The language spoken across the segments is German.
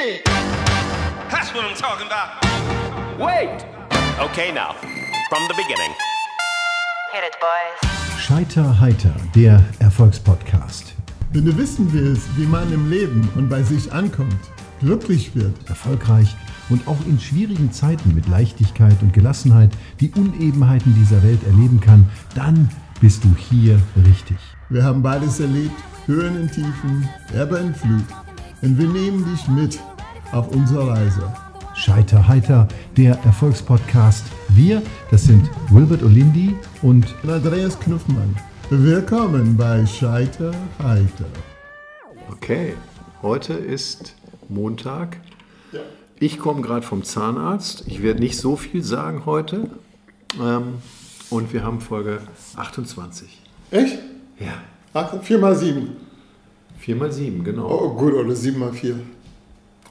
shit. That's what I'm talking about. Wait. Okay, now. From the beginning. Hit it, boys. Scheiter Heiter, der Erfolgspodcast. Wenn du wissen willst, wie man im Leben und bei sich ankommt, glücklich wird, erfolgreich und auch in schwierigen Zeiten mit Leichtigkeit und Gelassenheit die Unebenheiten dieser Welt erleben kann, dann bist du hier richtig. Wir haben beides erlebt, Höhen und Tiefen, Erbe und Flut. Und wir nehmen dich mit auf unsere Reise. Scheiter Heiter, der Erfolgspodcast. Wir, das sind Wilbert Olindi und Andreas Knuffmann. Willkommen bei Scheiter Heiter. Okay, heute ist Montag. Ja. Ich komme gerade vom Zahnarzt. Ich werde nicht so viel sagen heute. Und wir haben Folge 28. Echt? Ja. 4x7. 4x7, genau. Oh, gut, oder 7x4.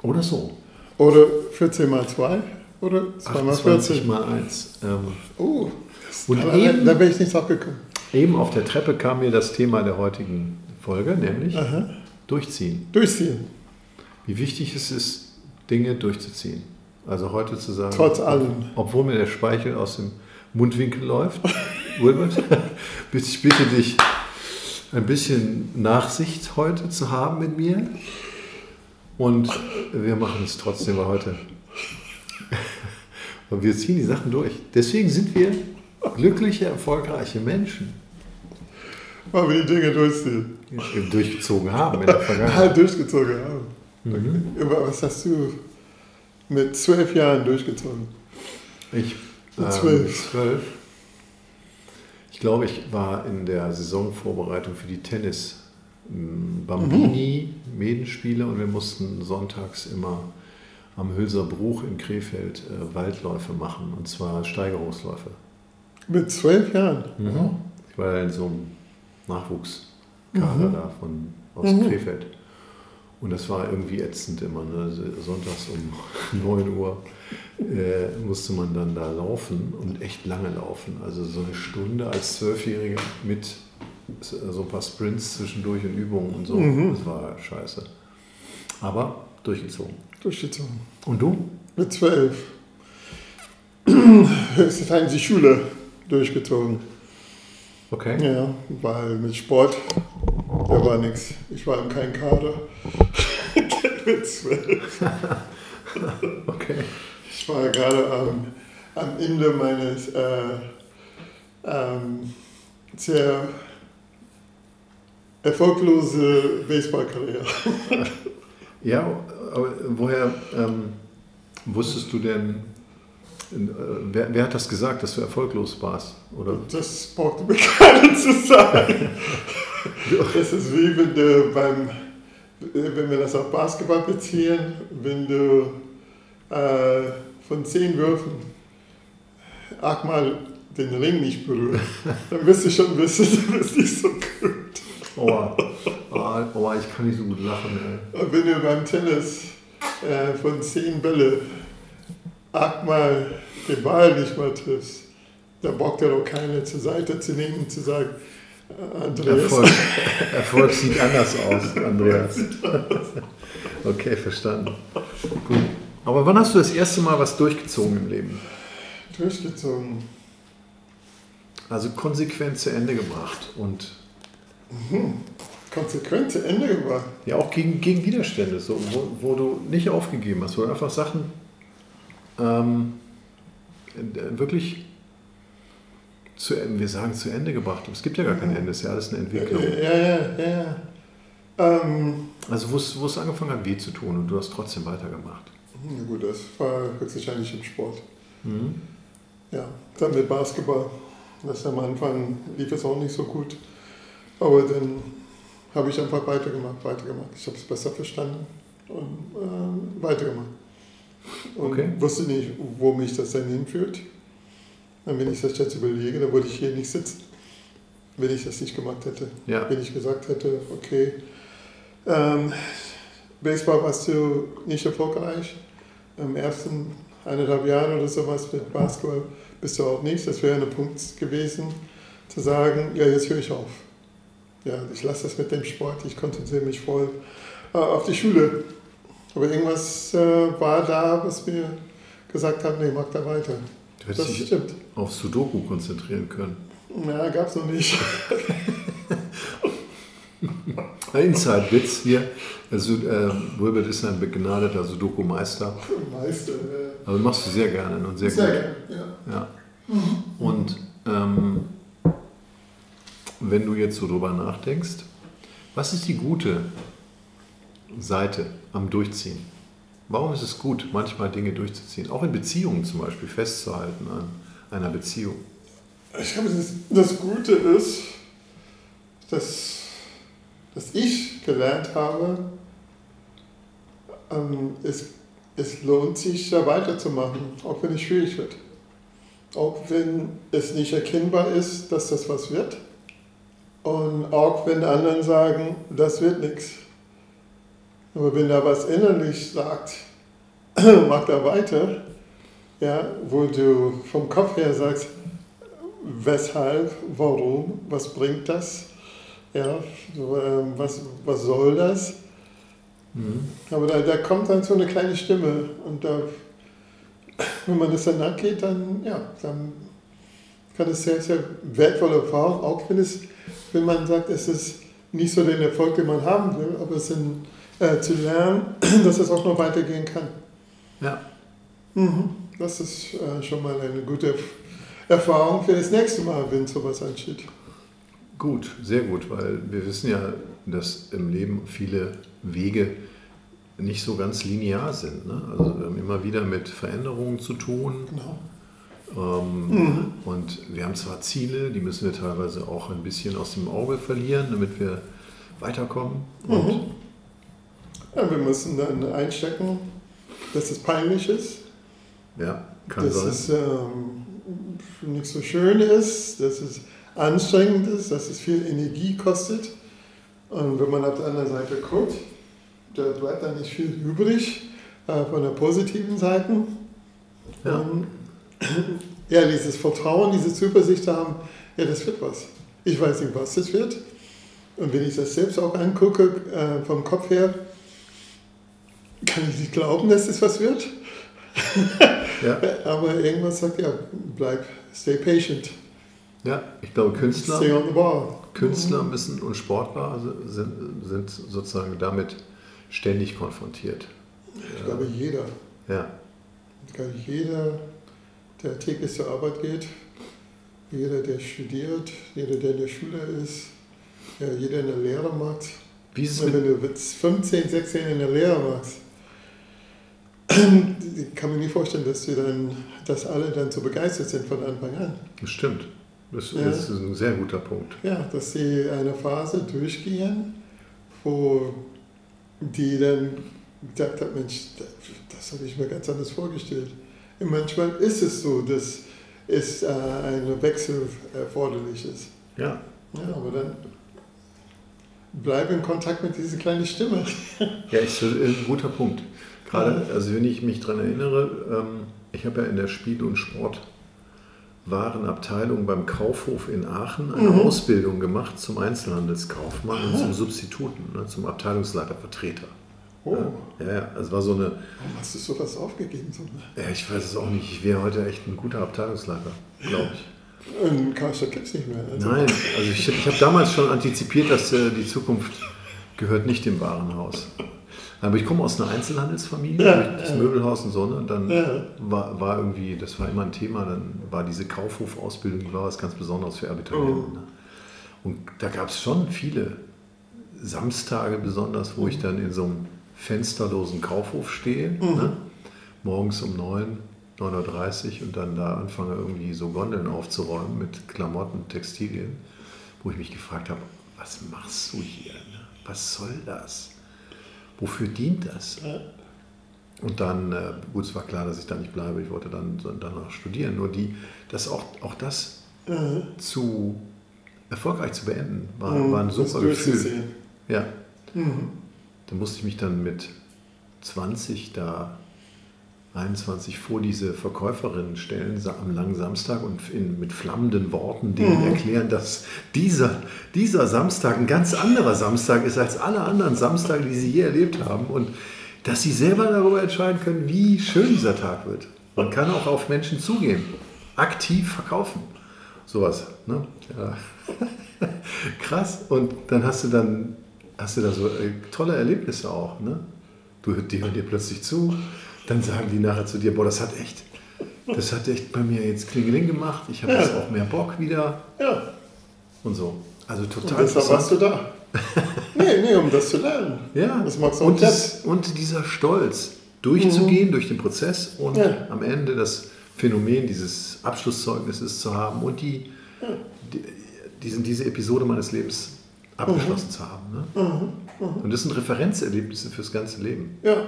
Oder so. Oder 14x2. Oder 2x14. 28x1. Oh, da bin ich nicht drauf gekommen. Eben auf der Treppe kam mir das Thema der heutigen Folge, nämlich durchziehen. Durchziehen. Wie wichtig es ist, Dinge durchzuziehen. Also heute zu sagen, trotz allem, obwohl mir der Speichel aus dem Mundwinkel läuft, Wilbert, ich bitte dich, ein bisschen Nachsicht heute zu haben mit mir. Und wir machen es trotzdem heute. Und wir ziehen die Sachen durch. Deswegen sind wir glückliche, erfolgreiche Menschen. Weil wir die Dinge durchziehen. Durchgezogen haben in der Vergangenheit. Ja, durchgezogen haben. Mhm. Was hast du mit 12 Jahren durchgezogen? Ich mit 12. Ich glaube, ich war in der Saisonvorbereitung für die Tennis Bambini Medenspiele und wir mussten sonntags immer am Hülserbruch in Krefeld Waldläufe machen, und zwar Steigerungsläufe. Mit 12 Jahren? Mhm. Ich war in so einem Nachwuchskader da aus Krefeld. Und das war irgendwie ätzend immer, ne? Sonntags um 9 Uhr musste man dann da laufen und echt lange laufen. Also so eine Stunde als 12-Jähriger mit so ein paar Sprints zwischendurch und Übungen und so. Mhm. Das war scheiße. Aber durchgezogen. Durchgezogen. Und du? Mit 12. Höchstens die Schule durchgezogen. Okay. Ja, weil mit Sport, da war nichts. Ich war in keinem Kader. Mit 12. Okay. Ich war gerade am Ende meines sehr erfolglosen Baseballkarriere. Ja, aber woher wusstest du denn? Wer hat das gesagt, dass du erfolglos warst? Oder? Das braucht mir keiner zu sagen. Das ist wie wenn wir das auf Basketball beziehen, wenn du von 10 Würfen 8 Mal den Ring nicht berührst, dann wirst du schon wissen, du bist nicht so gut. Oh, ich kann nicht so gut lachen. Ey. Und wenn du beim Tennis von 10 Bälle 8 Mal den Ball nicht mal triffst, da braucht er doch keiner zur Seite zu nehmen und zu sagen, Andreas. Erfolg sieht anders aus, Andreas. Okay, verstanden. Gut. Aber wann hast du das erste Mal was durchgezogen im Leben? Durchgezogen. Also konsequent zu Ende gebracht und... Mhm. Konsequent zu Ende gebracht? Ja, auch gegen Widerstände, so, wo du nicht aufgegeben hast, wo du einfach Sachen... wirklich zu Ende gebracht. Es gibt ja gar kein Ende, es ist ja alles eine Entwicklung. Ja. Also wo es angefangen hat, weh zu tun und du hast trotzdem weitergemacht. Na gut, das war höchstwahrscheinlich im Sport. Mhm. Ja, dann mit Basketball. Das am Anfang lief es auch nicht so gut. Aber dann habe ich einfach weitergemacht. Ich habe es besser verstanden und weitergemacht. Und wusste nicht, wo mich das dann hinführt. Und wenn ich das jetzt überlege, dann würde ich hier nicht sitzen, wenn ich das nicht gemacht hätte. Ja. Wenn ich gesagt hätte, okay, Baseball warst du nicht erfolgreich, im ersten 1,5 Jahren oder sowas mit Basketball bist du auch nicht. Das wäre ein Punkt gewesen, zu sagen, ja, jetzt höre ich auf. Ja, ich lasse das mit dem Sport, ich konzentriere mich voll auf die Schule. Aber irgendwas war da, was wir gesagt haben, nee, mach da weiter. Du hättest dich auf Sudoku konzentrieren können. Na, gab's noch nicht. Inside-Witz hier. Also, Wilbert ist ein begnadeter Sudoku-Meister. Meister, ja. Also machst du sehr gerne und sehr, sehr gut. Gerne, ja. Ja. Mhm. Und wenn du jetzt so drüber nachdenkst, was ist die gute Seite am Durchziehen? Warum ist es gut, manchmal Dinge durchzuziehen? Auch in Beziehungen zum Beispiel festzuhalten an einer Beziehung. Ich glaube, das Gute ist, dass ich gelernt habe, es lohnt sich, da weiterzumachen, auch wenn es schwierig wird. Auch wenn es nicht erkennbar ist, dass das was wird. Und auch wenn anderen sagen, das wird nichts. Aber wenn da was innerlich sagt, mach da weiter, ja, wo du vom Kopf her sagst, weshalb, warum, was bringt das, ja, was soll das? Mhm. Aber da kommt dann so eine kleine Stimme und da, wenn man das dann nachgeht, dann, ja, dann kann es sehr, sehr wertvolle Erfahrung, auch wenn man sagt, es ist nicht so den Erfolg, den man haben will, aber es sind, zu lernen, dass es auch noch weitergehen kann. Ja. Mhm. Das ist schon mal eine gute Erfahrung für das nächste Mal, wenn sowas ansteht. Gut, sehr gut, weil wir wissen ja, dass im Leben viele Wege nicht so ganz linear sind. Ne? Also wir haben immer wieder mit Veränderungen zu tun. Genau. Und wir haben zwar Ziele, die müssen wir teilweise auch ein bisschen aus dem Auge verlieren, damit wir weiterkommen. Und ja, wir müssen dann einstecken, dass es peinlich ist. Ja, kann sein. Dass es nicht so schön ist, dass es anstrengend ist, dass es viel Energie kostet. Und wenn man auf der anderen Seite guckt, da bleibt dann nicht viel übrig von der positiven Seite. Ja. Ja, dieses Vertrauen, diese Zuversicht haben, ja, das wird was. Ich weiß nicht, was das wird. Und wenn ich das selbst auch angucke, vom Kopf her, kann ich nicht glauben, dass das was wird. Ja. Aber irgendwas sagt, ja, bleib, stay patient. Ja, ich glaube, Künstler müssen und Sportler sind sozusagen damit ständig konfrontiert. Ich glaube, jeder. Ja. Ich glaube, jeder, der täglich zur Arbeit geht, jeder, der studiert, jeder, der in der Schule ist, ja, jeder, der eine Lehre macht. Wie ist es, wenn du 15, 16 in der Lehre machst? Ich kann mir nicht vorstellen, dass alle dann so begeistert sind von Anfang an. Das stimmt. Das ist ein sehr guter Punkt. Ja, dass sie eine Phase durchgehen, wo die dann gedacht haben, Mensch, das habe ich mir ganz anders vorgestellt. Und manchmal ist es so, dass es ein Wechsel erforderlich ist. Ja. Ja, aber dann bleibe in Kontakt mit dieser kleinen Stimme. Ja, ist ein guter Punkt. Gerade, also wenn ich mich daran erinnere, ich habe ja in der Spiel- und Sportwarenabteilung beim Kaufhof in Aachen eine Ausbildung gemacht zum Einzelhandelskaufmann und zum Substituten, ne, zum Abteilungsleitervertreter. Oh. Ja, also war so eine... Warum hast du sowas aufgegeben? So eine... Ja, ich weiß es auch nicht. Ich wäre heute echt ein guter Abteilungsleiter, glaube ich. In Karstadt gibt es nicht mehr. Also. Nein, also ich habe damals schon antizipiert, dass die Zukunft gehört nicht dem Warenhaus. Aber ich komme aus einer Einzelhandelsfamilie, das Möbelhaus und so, und dann war irgendwie, das war immer ein Thema, dann war diese Kaufhof-Ausbildung, die war was ganz Besonderes für Abiturienten. Ne? Und da gab es schon viele Samstage besonders, wo ich dann in so einem fensterlosen Kaufhof stehe, ne? Morgens um 9:30 Uhr und dann da anfange irgendwie so Gondeln aufzuräumen mit Klamotten, Textilien, wo ich mich gefragt habe, was machst du hier? Ne? Was soll das? Wofür dient das? Und dann, gut, es war klar, dass ich da nicht bleibe, ich wollte dann danach studieren, nur das auch zu erfolgreich zu beenden, war ein super Gefühl. Ja. Mhm. Da musste ich mich dann mit 21 vor diese Verkäuferinnen stellen am langen Samstag und mit flammenden Worten denen erklären, dass dieser Samstag ein ganz anderer Samstag ist als alle anderen Samstage, die sie je erlebt haben und dass sie selber darüber entscheiden können, wie schön dieser Tag wird. Man kann auch auf Menschen zugehen, aktiv verkaufen. Sowas. Ne? Ja. Krass. Und dann hast du da so tolle Erlebnisse auch. Ne? Die hören dir plötzlich zu. Dann sagen die nachher zu dir, boah, das hat echt bei mir jetzt Klingeling gemacht. Ich habe jetzt auch mehr Bock wieder. Ja. Und so. Also total. Und deshalb warst du da. nee, um das zu lernen. Ja. Das magst du auch nicht. Und dieser Stolz, durchzugehen durch den Prozess und am Ende das Phänomen dieses Abschlusszeugnisses zu haben und diese Episode meines Lebens abgeschlossen zu haben. Ne? Und das sind Referenzerlebnisse fürs ganze Leben. Ja.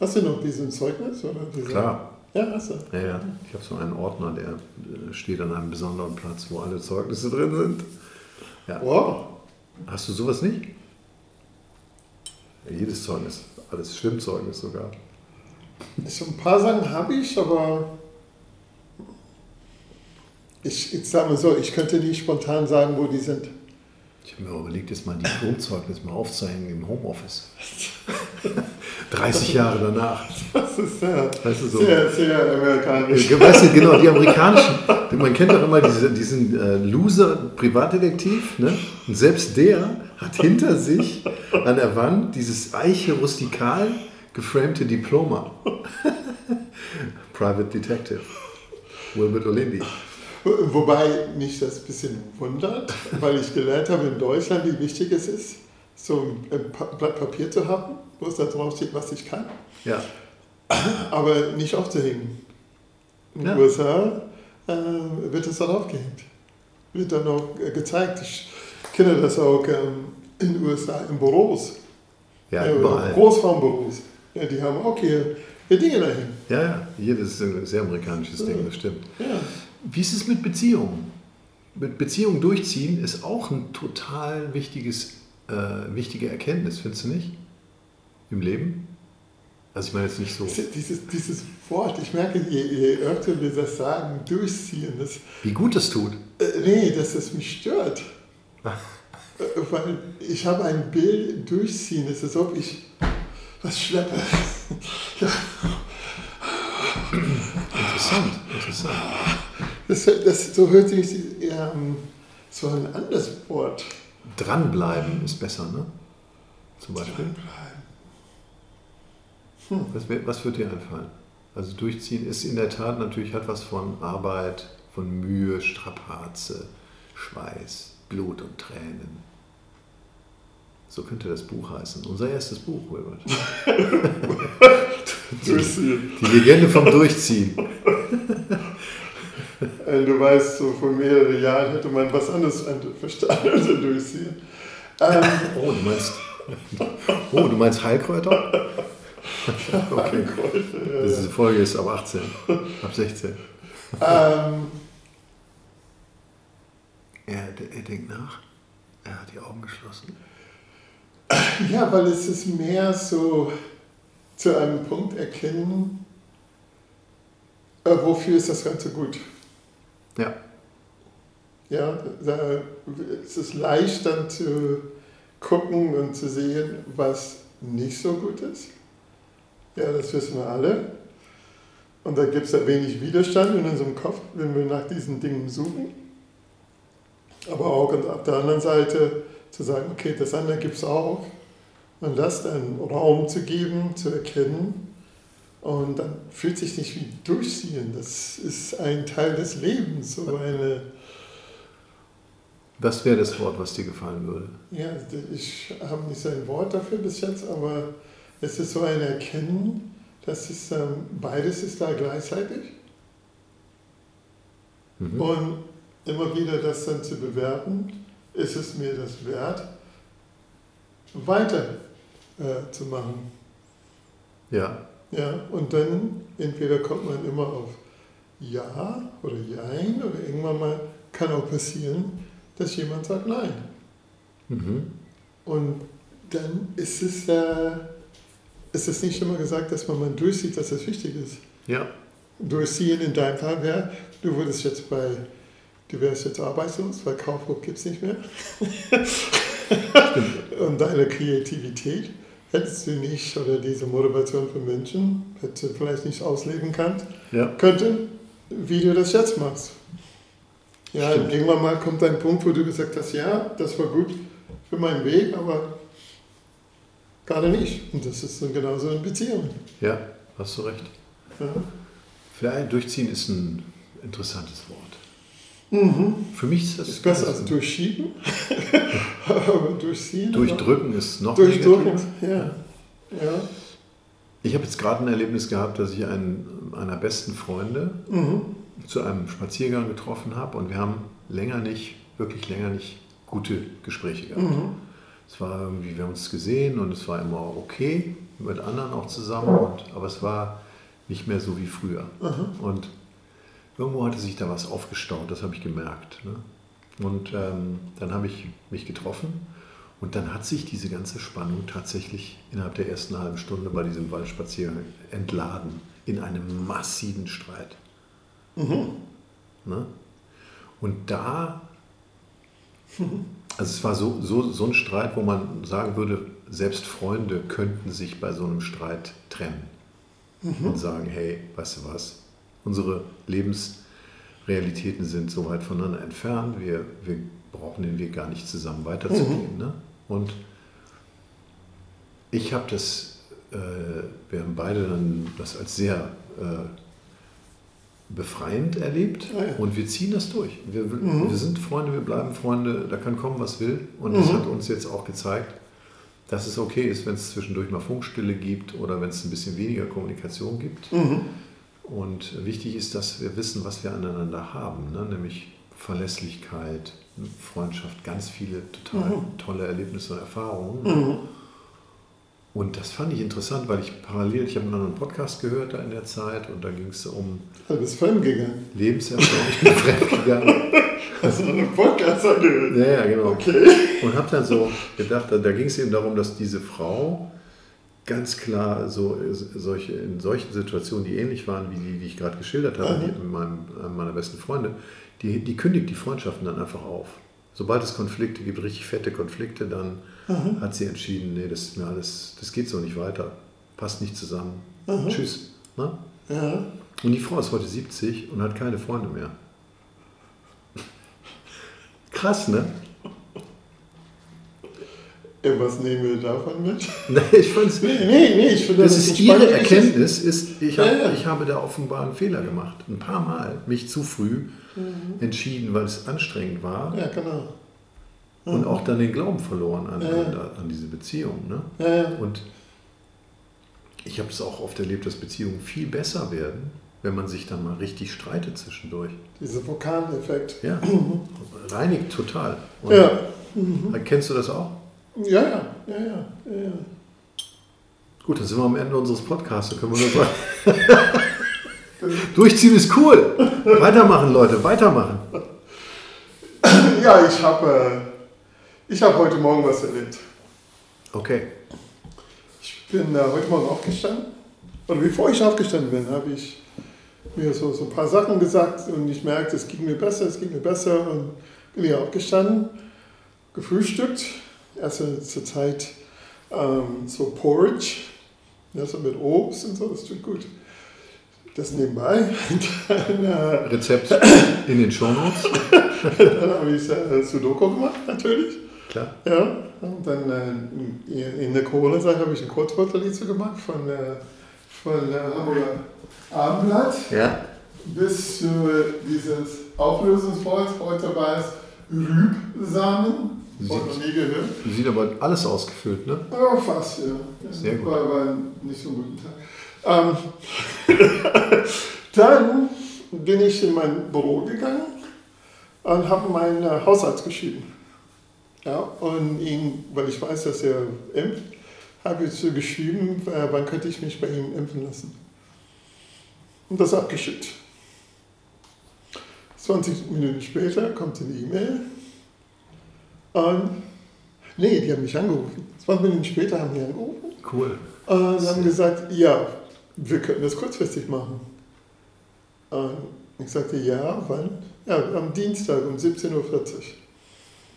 Hast du noch diesen Zeugnis? Oder diese? Klar. Ja, hast du. Ja. Ich habe so einen Ordner, der steht an einem besonderen Platz, wo alle Zeugnisse drin sind. Ja. Wow. Hast du sowas nicht? Ja, jedes Zeugnis, alles Schwimmzeugnis sogar. So ein paar Sachen habe ich, aber ich sage mal so, ich könnte nicht spontan sagen, wo die sind. Ich habe mir überlegt, jetzt mal die Diplomzeugnis mal aufzuhängen im Homeoffice. 30 Jahre danach. Das ist sehr amerikanisch. Weißt du, genau, die amerikanischen. Man kennt doch immer diesen Loser-Privatdetektiv. Ne? Und selbst der hat hinter sich an der Wand dieses eiche rustikal geframte Diploma. Private Detective. Wilbert Olindi. Wobei mich das ein bisschen wundert, weil ich gelernt habe in Deutschland, wie wichtig es ist, so ein Blatt Papier zu haben, wo es da drauf steht, was ich kann. Ja. Aber nicht aufzuhängen. In den USA wird es dann aufgehängt. Wird dann auch gezeigt. Ich kenne das auch in den USA, in Büros. Ja, überall. Großraumbüros. Ja, die haben auch hier Dinge dahin. Ja, jedes ist ein sehr amerikanisches Ding, das stimmt. Ja. Wie ist es mit Beziehungen? Mit Beziehungen durchziehen ist auch ein total wichtige Erkenntnis, findest du nicht? Im Leben? Also ich meine jetzt nicht so... Dieses Wort, ich merke, je öfter wir das sagen, durchziehen... Das, wie gut das tut? Dass es mich stört. Weil ich habe ein Bild durchziehen, es ist, als ob ich was schleppe. Interessant. Das so hört sich eher so ein anderes Wort. Dranbleiben ist besser, ne? Zum Beispiel. Dranbleiben. Was wird dir einfallen? Also durchziehen ist in der Tat natürlich, hat was von Arbeit, von Mühe, Strapaze, Schweiß, Blut und Tränen. So könnte das Buch heißen. Unser erstes Buch, Wilbert. Durchziehen. Die Legende vom Durchziehen. Du weißt, so vor mehreren Jahren hätte man was anderes verstanden als Durchziehen. Du meinst Heilkräuter? Okay. Heilkräuter, ja. Diese Folge ist ab 16. Er denkt nach. Er hat die Augen geschlossen. Ja, weil es ist mehr so zu einem Punkt erkennen, wofür ist das Ganze gut. Ja. Ja, da ist es leicht dann zu gucken und zu sehen, was nicht so gut ist. Ja, das wissen wir alle. Und da gibt es ja wenig Widerstand in unserem Kopf, wenn wir nach diesen Dingen suchen. Aber auch auf der anderen Seite zu sagen, okay, das andere gibt es auch. Und das einen Raum zu geben, zu erkennen. Und dann fühlt sich nicht wie durchziehen. Das ist ein Teil des Lebens. So eine. Das wäre das Wort, was dir gefallen würde. Ja, ich habe nicht so ein Wort dafür bis jetzt, aber es ist so ein Erkennen, dass es, beides ist da gleichzeitig. Mhm. Und immer wieder das dann zu bewerten, ist es mir das wert, weiter zu machen. Ja. Ja, und dann entweder kommt man immer auf Ja oder Jein oder irgendwann mal kann auch passieren, dass jemand sagt Nein. Mhm. Und dann ist es nicht immer gesagt, dass man mal durchsieht, dass das wichtig ist. Ja. Durchziehen in deinem Fall wäre, du wärst jetzt arbeitslos, weil Kaufhof gibt es nicht mehr. Und deine Kreativität hättest du nicht, oder diese Motivation für Menschen, hättest du vielleicht nicht ausleben können, wie du das jetzt machst. Ja, stimmt. Irgendwann mal kommt ein Punkt, wo du gesagt hast, ja, das war gut für meinen Weg, aber gerade nicht. Und das ist dann genauso in Beziehungen. Ja, hast du recht. Ja. Vielleicht durchziehen ist ein interessantes Wort. Mhm. Für mich ist das... Ist besser als durchschieben, aber durchziehen... Durchdrücken ist noch negativer. Ja. Ich habe jetzt gerade ein Erlebnis gehabt, dass ich einen meiner besten Freunde zu einem Spaziergang getroffen habe und wir haben wirklich länger nicht gute Gespräche gehabt. Es war irgendwie, wir haben uns gesehen und es war immer okay, mit anderen auch zusammen, aber es war nicht mehr so wie früher. Und irgendwo hatte sich da was aufgestaut, das habe ich gemerkt. Ne? Und dann habe ich mich getroffen und dann hat sich diese ganze Spannung tatsächlich innerhalb der ersten halben Stunde bei diesem Waldspaziergang entladen in einem massiven Streit. Ne? Und da, also es war so ein Streit, wo man sagen würde, selbst Freunde könnten sich bei so einem Streit trennen und sagen, hey, weißt du was? Unsere Lebensrealitäten sind so weit voneinander entfernt, wir brauchen den Weg gar nicht zusammen weiterzugehen. Ne? Und ich habe das, wir haben beide dann das als sehr befreiend erlebt und wir ziehen das durch. Wir sind Freunde, wir bleiben Freunde, da kann kommen, was will. Und das hat uns jetzt auch gezeigt, dass es okay ist, wenn es zwischendurch mal Funkstille gibt oder wenn es ein bisschen weniger Kommunikation gibt. Und wichtig ist, dass wir wissen, was wir aneinander haben, ne? Nämlich Verlässlichkeit, Freundschaft, ganz viele total tolle Erlebnisse und Erfahrungen. Und das fand ich interessant, weil ich parallel, ich habe einen anderen Podcast gehört da in der Zeit und da ging es um... Du bist fremdgegangen. Lebenserfahrung, ich bin fremdgegangen. Hast du einen Podcast angehört? Ja, genau. Okay. Und habe dann so gedacht, da ging es eben darum, dass diese Frau... ganz klar in solchen Situationen, die ähnlich waren wie die ich gerade geschildert habe, meiner besten Freunde, die kündigt die Freundschaften dann einfach auf. Sobald es Konflikte gibt, richtig fette Konflikte, dann hat sie entschieden, nee, das ist mir alles, das geht so nicht weiter, passt nicht zusammen, tschüss. Ne? Ja. Und die Frau ist heute 70 und hat keine Freunde mehr. Krass, ne? Was nehmen wir davon mit? Ich finde das ist ihre Erkenntnis, ich habe da offenbar einen Fehler gemacht. Ein paar Mal mich zu früh entschieden, weil es anstrengend war. Ja, genau. Und auch dann den Glauben verloren an diese Beziehung. Ne? Und ich habe es auch oft erlebt, dass Beziehungen viel besser werden, wenn man sich dann mal richtig streitet zwischendurch. Dieser Vulkaneffekt. Ja, reinigt total. Und kennst du das auch? Ja. Gut, dann sind wir am Ende unseres Podcasts, da können wir das mal... Durchziehen ist cool! Weitermachen, Leute, weitermachen! Ja, ich hab heute Morgen was erlebt. Okay. Ich bin heute Morgen aufgestanden, oder bevor ich aufgestanden bin, habe ich mir so ein paar Sachen gesagt und ich merkte, es ging mir besser und bin hier aufgestanden, gefrühstückt. Erstmal zur Zeit so Porridge, so mit Obst und so, das tut gut. Das nebenbei. Dann, Rezept in den Shownotes. Dann habe ich Sudoku gemacht, natürlich. Klar. Ja, und dann in der Corona-Zeit habe ich ein Kurzporträt dazu gemacht von Hamburger Abendblatt. Ja. Bis zu dieses Auflösungswort, heute war es Rübsamen. Sieht aber alles ausgefüllt, ne? Ja, fast, ja. Sehr gut. War nicht so ein guter Tag. Dann bin ich in mein Büro gegangen und habe meinen Hausarzt geschrieben. Ja, und ihn, weil ich weiß, dass er impft, habe ich geschrieben, wann könnte ich mich bei ihm impfen lassen. Und das abgeschickt. 20 Minuten später kommt die E-Mail. Und die haben mich angerufen. 20 Minuten später haben die angerufen. Cool. Und haben gesagt, ja, wir könnten das kurzfristig machen. Und ich sagte, ja, wann? Ja, am Dienstag um 17:40 Uhr.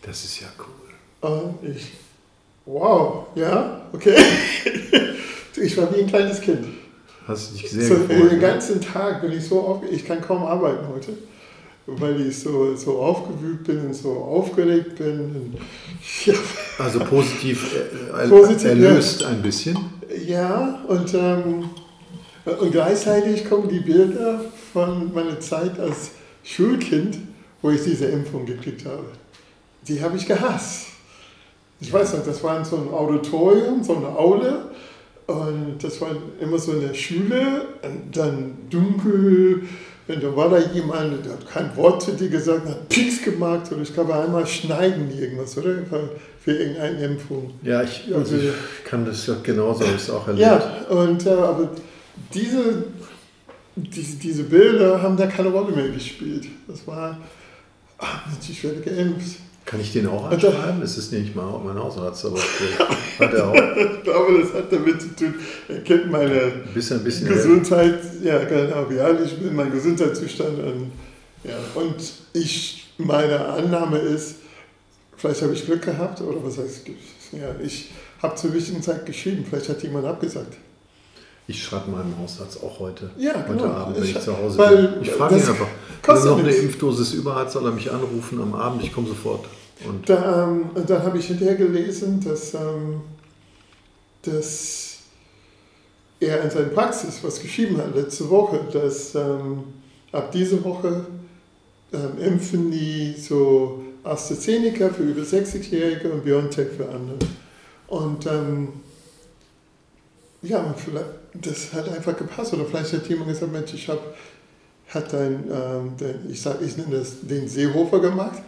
Das ist ja cool. Und ich, Wow, ja, okay. Ich war wie ein kleines Kind. Hast du dich gesehen? Den ganzen Tag bin ich so aufgeregt, ich kann kaum arbeiten heute, weil ich so aufgewühlt bin und so aufgeregt bin. Ja. Also positiv erlöst, ja. Ein bisschen? Ja, und gleichzeitig kommen die Bilder von meiner Zeit als Schulkind, wo ich diese Impfung gekriegt habe. Die habe ich gehasst. Ich weiß noch, das war in so einem Auditorium, so eine Aule. Und das war immer so in der Schule, und dann dunkel, und dann war da jemand, der hat kein Wort zu dir gesagt, hat Pieks gemacht, oder ich glaube einmal schneiden irgendwas, oder? Für irgendeine Impfung. Ja, ich kann das ja genauso, habe ich es auch erlebt. Ja, aber diese Bilder haben da keine Rolle mehr gespielt. Das war, ich werde geimpft. Kann ich den auch anschreiben? Das ist nicht mein Hausarzt, aber hat er auch. Ich glaube, das hat damit zu tun. Er kennt meine ein bisschen Gesundheit, ja, genau, wie alt ich bin, mein Gesundheitszustand. Und meine Annahme ist, vielleicht habe ich Glück gehabt, oder was heißt, ja, ich habe zur richtigen Zeit geschrieben, vielleicht hat jemand abgesagt. Ich schreibe meinem Hausarzt auch heute, ja, genau. Heute Abend, wenn ich zu Hause bin. Ich frage ihn einfach, wenn er noch eine Impfdosis über hat, soll er mich anrufen am Abend, ich komme sofort. Und dann habe ich hinterher gelesen, dass er in seiner Praxis was geschrieben hat letzte Woche, dass ab dieser Woche impfen die so AstraZeneca für über 60-Jährige und BioNTech für andere. Und ja, das hat einfach gepasst. Oder vielleicht hat jemand gesagt, Mensch, ich nenne das den Seehofer gemacht.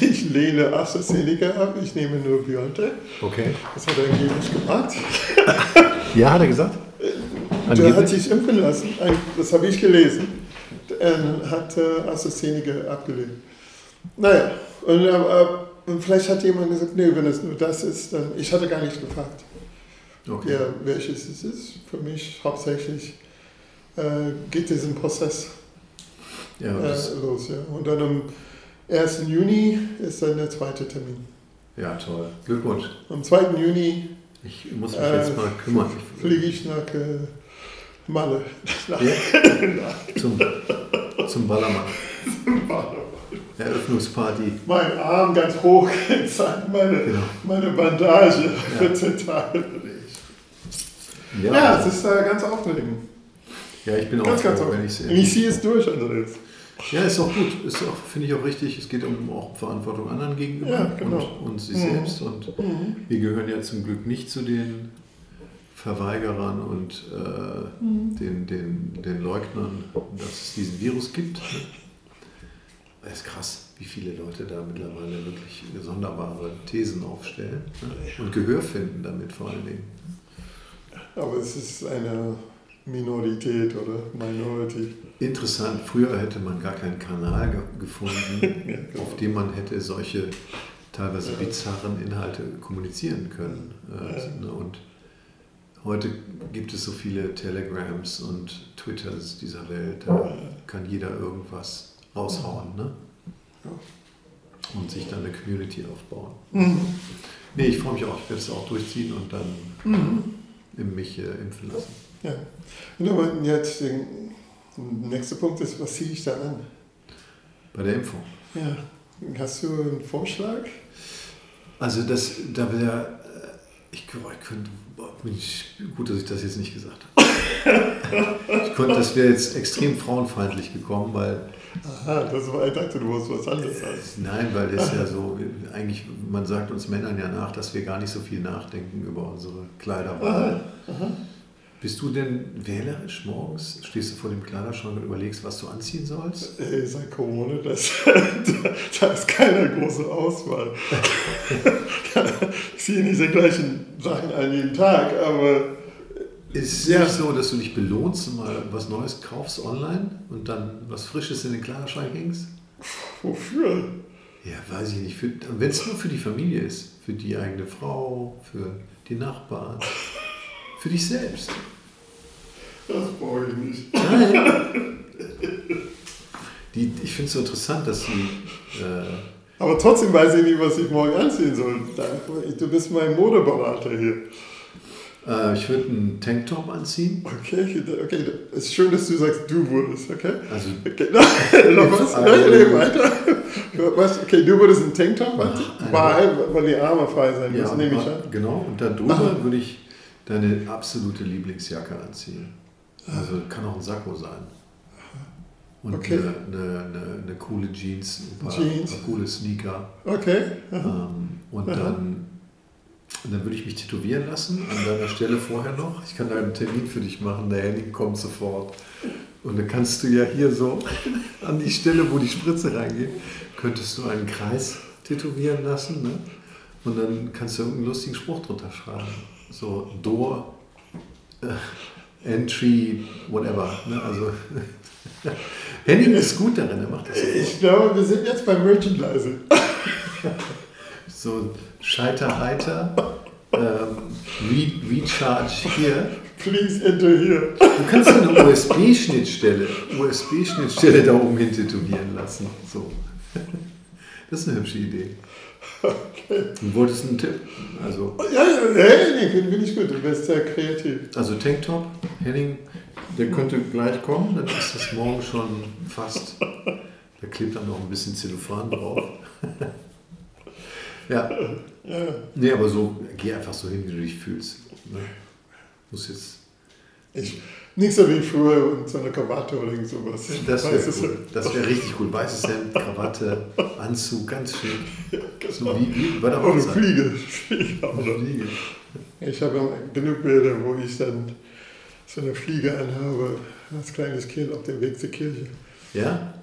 Ich lehne AstraZeneca ab, ich nehme nur BioNTech. Okay. Das hat er angeblich gemacht. Ja, hat er gesagt? Der hat sich impfen lassen. Das habe ich gelesen. Er hat AstraZeneca abgelehnt. Naja, und vielleicht hat jemand gesagt, nee, wenn es nur das ist, dann... Ich hatte gar nicht gefragt. Okay. Ja, welches es ist, für mich hauptsächlich geht diesen Prozess los. Ja. Und dann am 1. Juni ist dann der zweite Termin. Ja, toll. Glückwunsch. Am 2. Juni ich muss mich jetzt mal kümmern. Fliege ich nach Malle. Ja? Zum Ballermann. Zum Ballermann. Eröffnungsparty. Mein Arm ganz hoch gezeigt, meine Bandage, ja. 14 Tage. Ja, es ist ganz aufregend. Ja, ich bin ganz, auch ganz froh, wenn ich sehe. Ich ziehe es durch, Andreas. Ja, ist auch gut. Ist auch, finde ich auch richtig. Es geht auch um Verantwortung anderen gegenüber, ja, genau. und sich selbst. Und wir gehören ja zum Glück nicht zu den Verweigerern und den Leugnern, dass es diesen Virus gibt. Es ist krass, wie viele Leute da mittlerweile wirklich sonderbare Thesen aufstellen, ne? Und Gehör finden damit vor allen Dingen. Aber es ist eine Minorität oder Minority. Interessant, früher hätte man gar keinen Kanal gefunden, ja, genau. Auf dem man hätte solche teilweise bizarren Inhalte kommunizieren können. Ja. Und heute gibt es so viele Telegrams und Twitters dieser Welt, da kann jeder irgendwas raushauen, ne? Und sich dann eine Community aufbauen. Nee, ich freue mich auch, ich werde es auch durchziehen und dann mich impfen lassen. Ja. Und jetzt der nächste Punkt ist, was ziehe ich da an? Bei der Impfung. Ja. Hast du einen Vorschlag? Also gut, dass ich das jetzt nicht gesagt habe. Das wäre jetzt extrem frauenfeindlich gekommen, weil... Aha, ich dachte, du musst was anderes sagen. Nein, weil es ja so, eigentlich, man sagt uns Männern ja nach, dass wir gar nicht so viel nachdenken über unsere Kleiderwahl. Aha. Bist du denn wählerisch morgens? Stehst du vor dem Kleiderschrank und überlegst, was du anziehen sollst? Seit Corona, da ist keine große Auswahl. Ich ziehe nicht die gleichen Sachen an jeden Tag, aber... Ist es nicht so, dass du dich belohnst und mal was Neues kaufst online und dann was Frisches in den Kleiderschrank hängst? Wofür? Ja, weiß ich nicht. Wenn es nur für die Familie ist, für die eigene Frau, für die Nachbarn, für dich selbst. Das brauche ich nicht. Nein. Ich finde es so interessant, dass die Aber trotzdem weiß ich nicht, was ich morgen anziehen soll. Du bist mein Modeberater hier. Ich würde einen Tanktop anziehen. Okay. Es ist schön, dass du sagst, du wurdest, okay? Also, okay. Was? Okay, du würdest einen Tanktop anziehen? Weil die Arme frei sein müssen, nehme ich an. Genau, und darüber würde ich deine absolute Lieblingsjacke anziehen. Also kann auch ein Sakko sein. Und okay. eine coole Jeans, ein paar coole Sneaker. Okay. Und dann würde ich mich tätowieren lassen, an deiner Stelle vorher noch. Ich kann da einen Termin für dich machen, der Henning kommt sofort. Und dann kannst du ja hier so an die Stelle, wo die Spritze reingeht, könntest du einen Kreis tätowieren lassen. Ne? Und dann kannst du irgendeinen lustigen Spruch drunter schreiben. So, Door, Entry, whatever. Ne? Also... Henning ist gut darin, er macht das. Ich glaube, wir sind jetzt beim Merchandising. So, Scheiter Heiter, Recharge hier. Please enter here. Du kannst eine USB-Schnittstelle da oben hin tätowieren lassen. So. Das ist eine hübsche Idee. Okay. Du wolltest einen Tipp? Also, Henning, bin ich gut, du bist sehr kreativ. Also Tanktop, Henning, der könnte gleich kommen, dann ist das morgen schon fast. Da klebt dann noch ein bisschen Zellophan drauf. Ja. Nee, aber so, geh einfach so hin, wie du dich fühlst. Ne? Muss jetzt... Nicht so wie früher und so eine Krawatte oder irgend sowas. Das wäre cool. Das wäre richtig cool. Weißes Hemd, Krawatte, Anzug, ganz schön. Ja, genau. So wie bei der Hochzeit. Und Fliege. Ich habe genug Bilder, wo ich dann so eine Fliege anhabe, als kleines Kind auf dem Weg zur Kirche. Ja?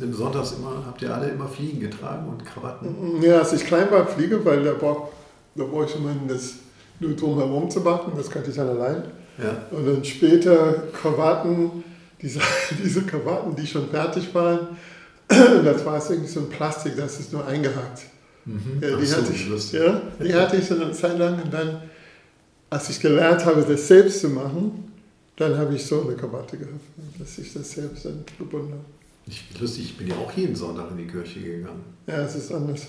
Im Sonntags habt ihr alle immer Fliegen getragen und Krawatten? Ja, als ich klein war, Fliege, weil da brauchte ich man das nur drum herum zu machen, das kannte ich dann allein. Ja. Und dann später Krawatten, diese Krawatten, die schon fertig waren, das war es irgendwie so ein Plastik, das ist nur eingehakt. Mhm. Ja, die hatte ich so eine Zeit lang und dann, als ich gelernt habe, das selbst zu machen, dann habe ich so eine Krawatte gehabt, dass ich das selbst dann gebunden habe. Lustig, ich bin ja auch jeden Sonntag in die Kirche gegangen. Ja, es ist anders.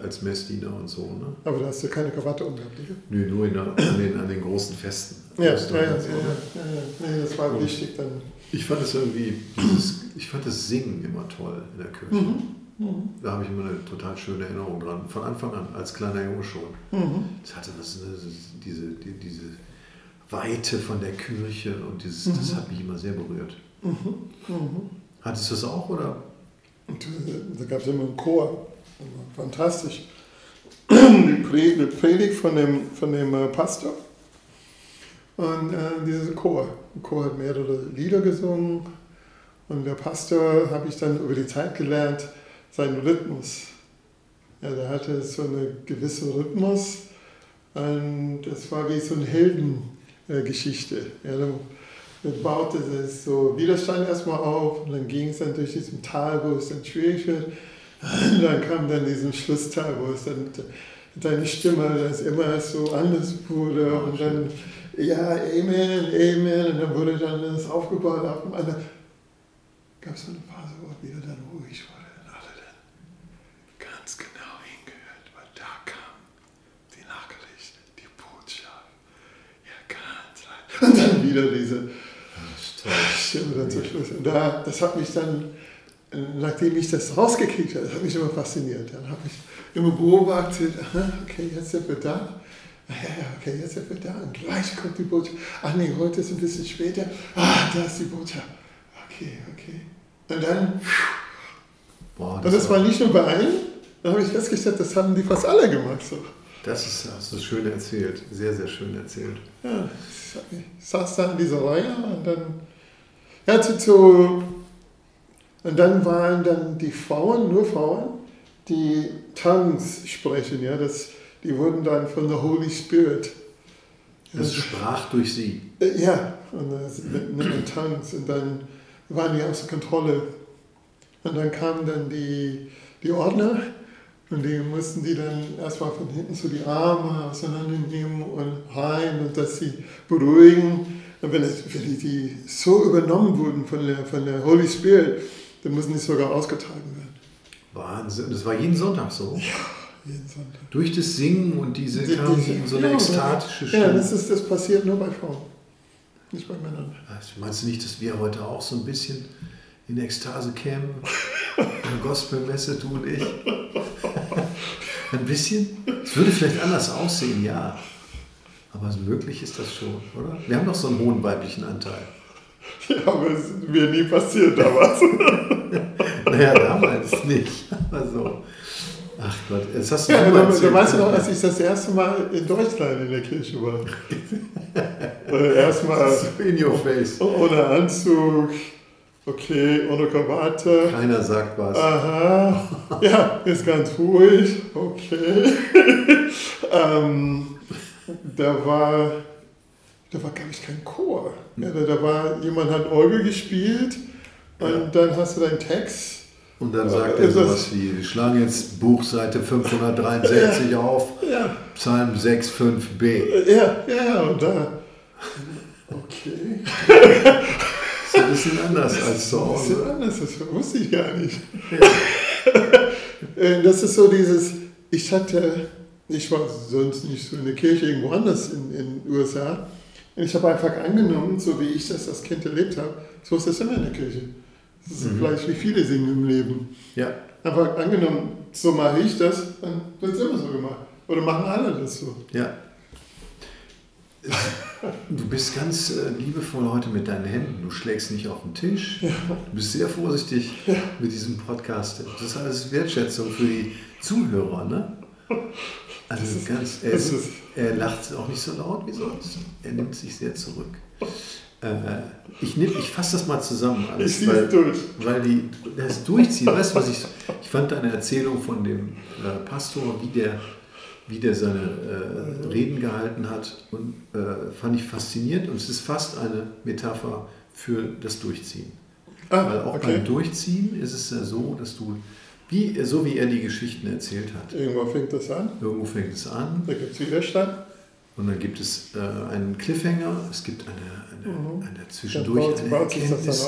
Als Messdiener und so, ne? Aber da hast du keine Krawatte umgehabt, oder? Nö, nur an den großen Festen. Ja. Nee, das war wichtig dann. Ich fand das irgendwie, ich fand das Singen immer toll in der Kirche. Mhm. Da habe ich immer eine total schöne Erinnerung dran. Von Anfang an, als kleiner Junge schon. Mhm. Das hatte diese Weite von der Kirche und das hat mich immer sehr berührt. Mhm. Hattest du das auch, oder? Da gab es immer einen Chor. Fantastisch. Die Predigt von dem Pastor und dieses Chor. Der Chor hat mehrere Lieder gesungen und der Pastor, habe ich dann über die Zeit gelernt, seinen Rhythmus. Ja, der hatte so einen gewissen Rhythmus und das war wie so eine Heldengeschichte. Ja, dann baute es so Widerstand erstmal auf und dann ging es dann durch diesen Tal, wo es dann schwierig wird. Und dann kam dann diesen Schlussteil, wo es dann deine Stimme, das immer so anders wurde und dann, ja, Amen, und dann wurde dann das aufgebaut, auf dem anderen. Gab es so eine Phase, wo es wieder dann ruhig wurde und alle dann ganz genau hingehört, weil da kam die Nachricht, die Botschaft, ja, ganz leicht. Und dann wieder diese Stimme dann zum Schluss. Und das hat mich dann... Nachdem ich das rausgekriegt habe, das hat mich immer fasziniert. Dann habe ich immer beobachtet, okay, jetzt sind wir da. Okay, jetzt sind wir da. Und gleich kommt die Botschaft. Ach nee, heute ist ein bisschen später. Da ist die Botschaft. Okay. Und dann... Boah, das war nicht nur bei einem. Dann habe ich festgestellt, das haben die fast alle gemacht. So. Das hast du schön erzählt. Sehr, sehr schön erzählt. Ja, ich saß da in dieser Reihe und dann... Und dann waren dann die Frauen, nur Frauen, die Tongues sprechen. Ja? Die wurden dann von der Holy Spirit. Das sprach durch sie. Ja, und das mit Tongues. Und dann waren die außer Kontrolle. Und dann kamen dann die Ordner und die mussten die dann erstmal von hinten so die Arme auseinandernehmen und rein und dass sie beruhigen. Und wenn die so übernommen wurden von der Holy Spirit, dann müssen die sogar ausgetragen werden. Wahnsinn, das war jeden Sonntag so? Ja, jeden Sonntag. Durch das Singen und diese kamen in so eine ekstatische Stimme. Ja, das passiert nur bei Frauen, nicht bei Männern. Also, meinst du nicht, dass wir heute auch so ein bisschen in Ekstase kämen? Eine Gospelmesse, du und ich? Ein bisschen? Es würde vielleicht anders aussehen, ja. Aber möglich ist das schon, oder? Wir haben doch so einen hohen weiblichen Anteil. Ja, aber es ist mir nie passiert damals. Naja, damals nicht. Aber so. Ach Gott, jetzt hast du ja, da weißt du noch, als ich das erste Mal in Deutschland in der Kirche war. Erstmal in your face. Ohne Anzug, okay, ohne Krawatte. Keiner sagt was. Aha, ja, ist ganz ruhig, okay. Da war, glaube ich, kein Chor. Ja, da war, jemand hat Orgel gespielt und dann hast du deinen Text. Und dann sagt er sowas wie, wir schlagen jetzt Buchseite 563 auf, Psalm 6,5b. Ja, und da, okay. Das ist ein bisschen anders als zu Hause. Ein bisschen anders, das wusste ich gar nicht. Ja. Das ist so dieses, ich war sonst nicht so in der Kirche, irgendwo anders in den USA. Und ich habe einfach angenommen, so wie ich das als Kind erlebt habe, so ist das immer in der Kirche. Das ist vielleicht wie viele singen im Leben. Ja. Einfach angenommen, so mache ich das, dann wird es immer so gemacht. Oder machen alle das so. Ja. Du bist ganz liebevoll heute mit deinen Händen. Du schlägst nicht auf den Tisch. Ja. Du bist sehr vorsichtig mit diesem Podcast. Das ist alles Wertschätzung für die Zuhörer, ne? Also er lacht auch nicht so laut wie sonst. Er nimmt sich sehr zurück. Ich fasse das mal zusammen alles. Ich ziehe es durch. Weil das Durchziehen, weißt du was, ich fand deine Erzählung von dem Pastor, wie der seine Reden gehalten hat, und fand ich faszinierend, und es ist fast eine Metapher für das Durchziehen. Weil auch beim Durchziehen ist es ja so, dass du, so wie er die Geschichten erzählt hat. Irgendwo fängt es an. Da gibt es Widerstand. Und dann gibt es einen Cliffhanger. Es gibt eine zwischendurch eine Erkenntnis,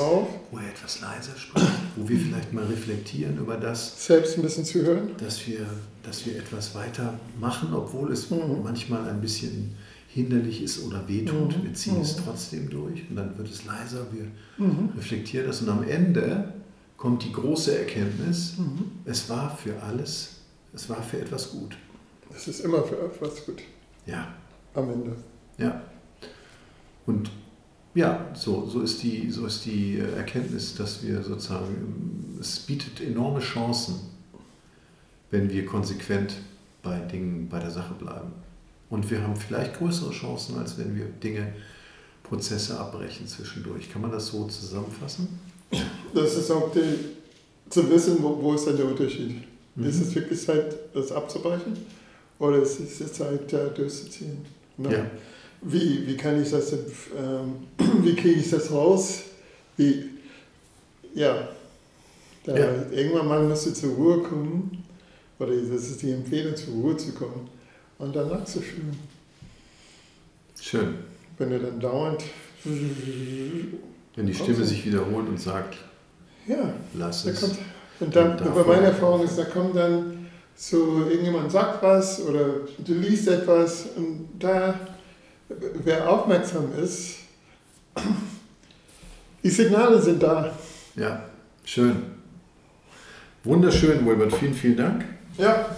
wo er etwas leiser spricht, wo wir vielleicht mal reflektieren über das. Selbst ein bisschen zu hören. Dass wir etwas weiter machen, obwohl es manchmal ein bisschen hinderlich ist oder wehtut. Wir ziehen es trotzdem durch und dann wird es leiser. Wir reflektieren das und am Ende kommt die große Erkenntnis, es war für etwas gut. Es ist immer für etwas gut. Ja. Am Ende. Ja. Und ja, so ist die Erkenntnis, dass wir sozusagen, es bietet enorme Chancen, wenn wir konsequent bei der Sache bleiben. Und wir haben vielleicht größere Chancen, als wenn wir Prozesse abbrechen zwischendurch. Kann man das so zusammenfassen? Das ist auch zu wissen, wo ist dann der Unterschied. Ist es wirklich Zeit, das abzubrechen, oder ist es jetzt Zeit, da durchzuziehen? Ja. Wie kann ich das, wie kriege ich das raus? Irgendwann mal musst du zur Ruhe kommen, oder das ist die Empfehlung, zur Ruhe zu kommen und danach zu fühlen. Schön. Wenn du dann dauernd... Wenn die Stimme sich wiederholt und sagt, lass es. Bei meiner Erfahrung ist, da kommt dann so, irgendjemand sagt was oder du liest etwas, und da, wer aufmerksam ist, die Signale sind da. Ja, schön. Wunderschön, Wilbert, vielen, vielen Dank. Ja.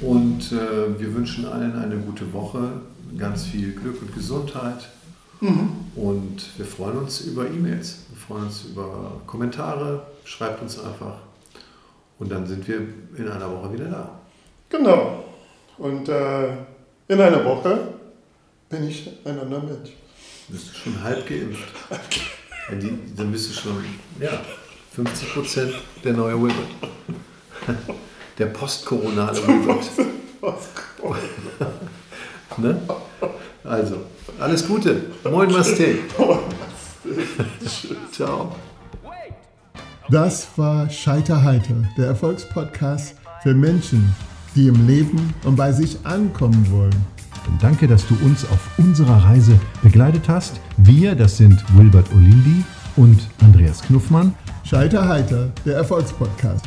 Und wir wünschen allen eine gute Woche, ganz viel Glück und Gesundheit. Und wir freuen uns über E-Mails, wir freuen uns über Kommentare, schreibt uns einfach, und dann sind wir in einer Woche wieder da. Genau. Und in einer Woche bin ich ein anderer Mensch. Bist du schon halb geimpft? Dann bist du schon 50% der neue Wilbert. Der postkoronale Wilbert. Ne? Also, alles Gute. Moin, Maste. Ciao. Das war Scheiter Heiter, der Erfolgspodcast für Menschen, die im Leben und bei sich ankommen wollen. Und danke, dass du uns auf unserer Reise begleitet hast. Wir, das sind Wilbert Olindi und Andreas Knuffmann. Scheiter Heiter, der Erfolgspodcast.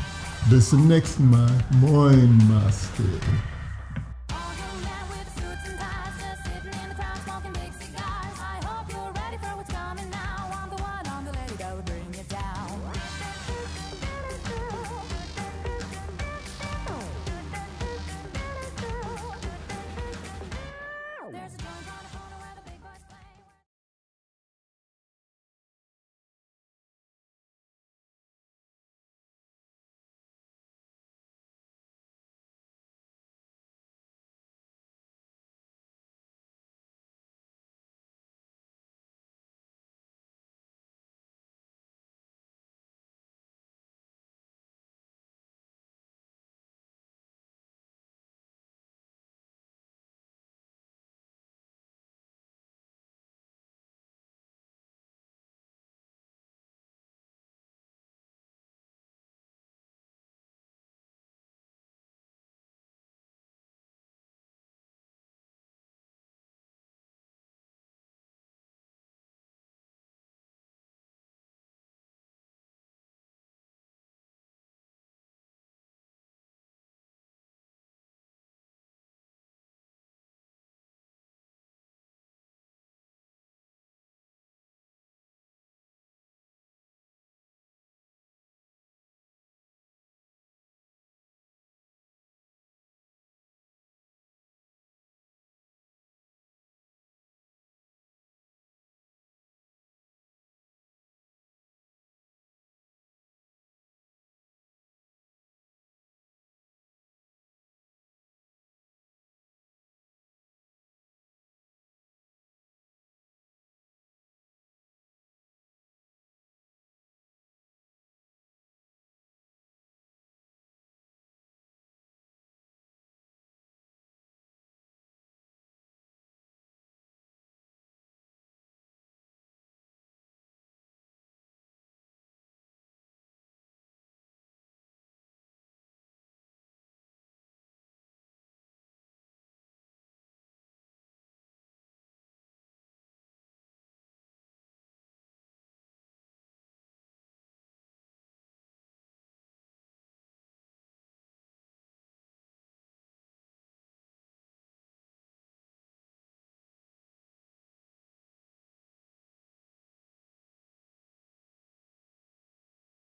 Bis zum nächsten Mal. Moin, Maske.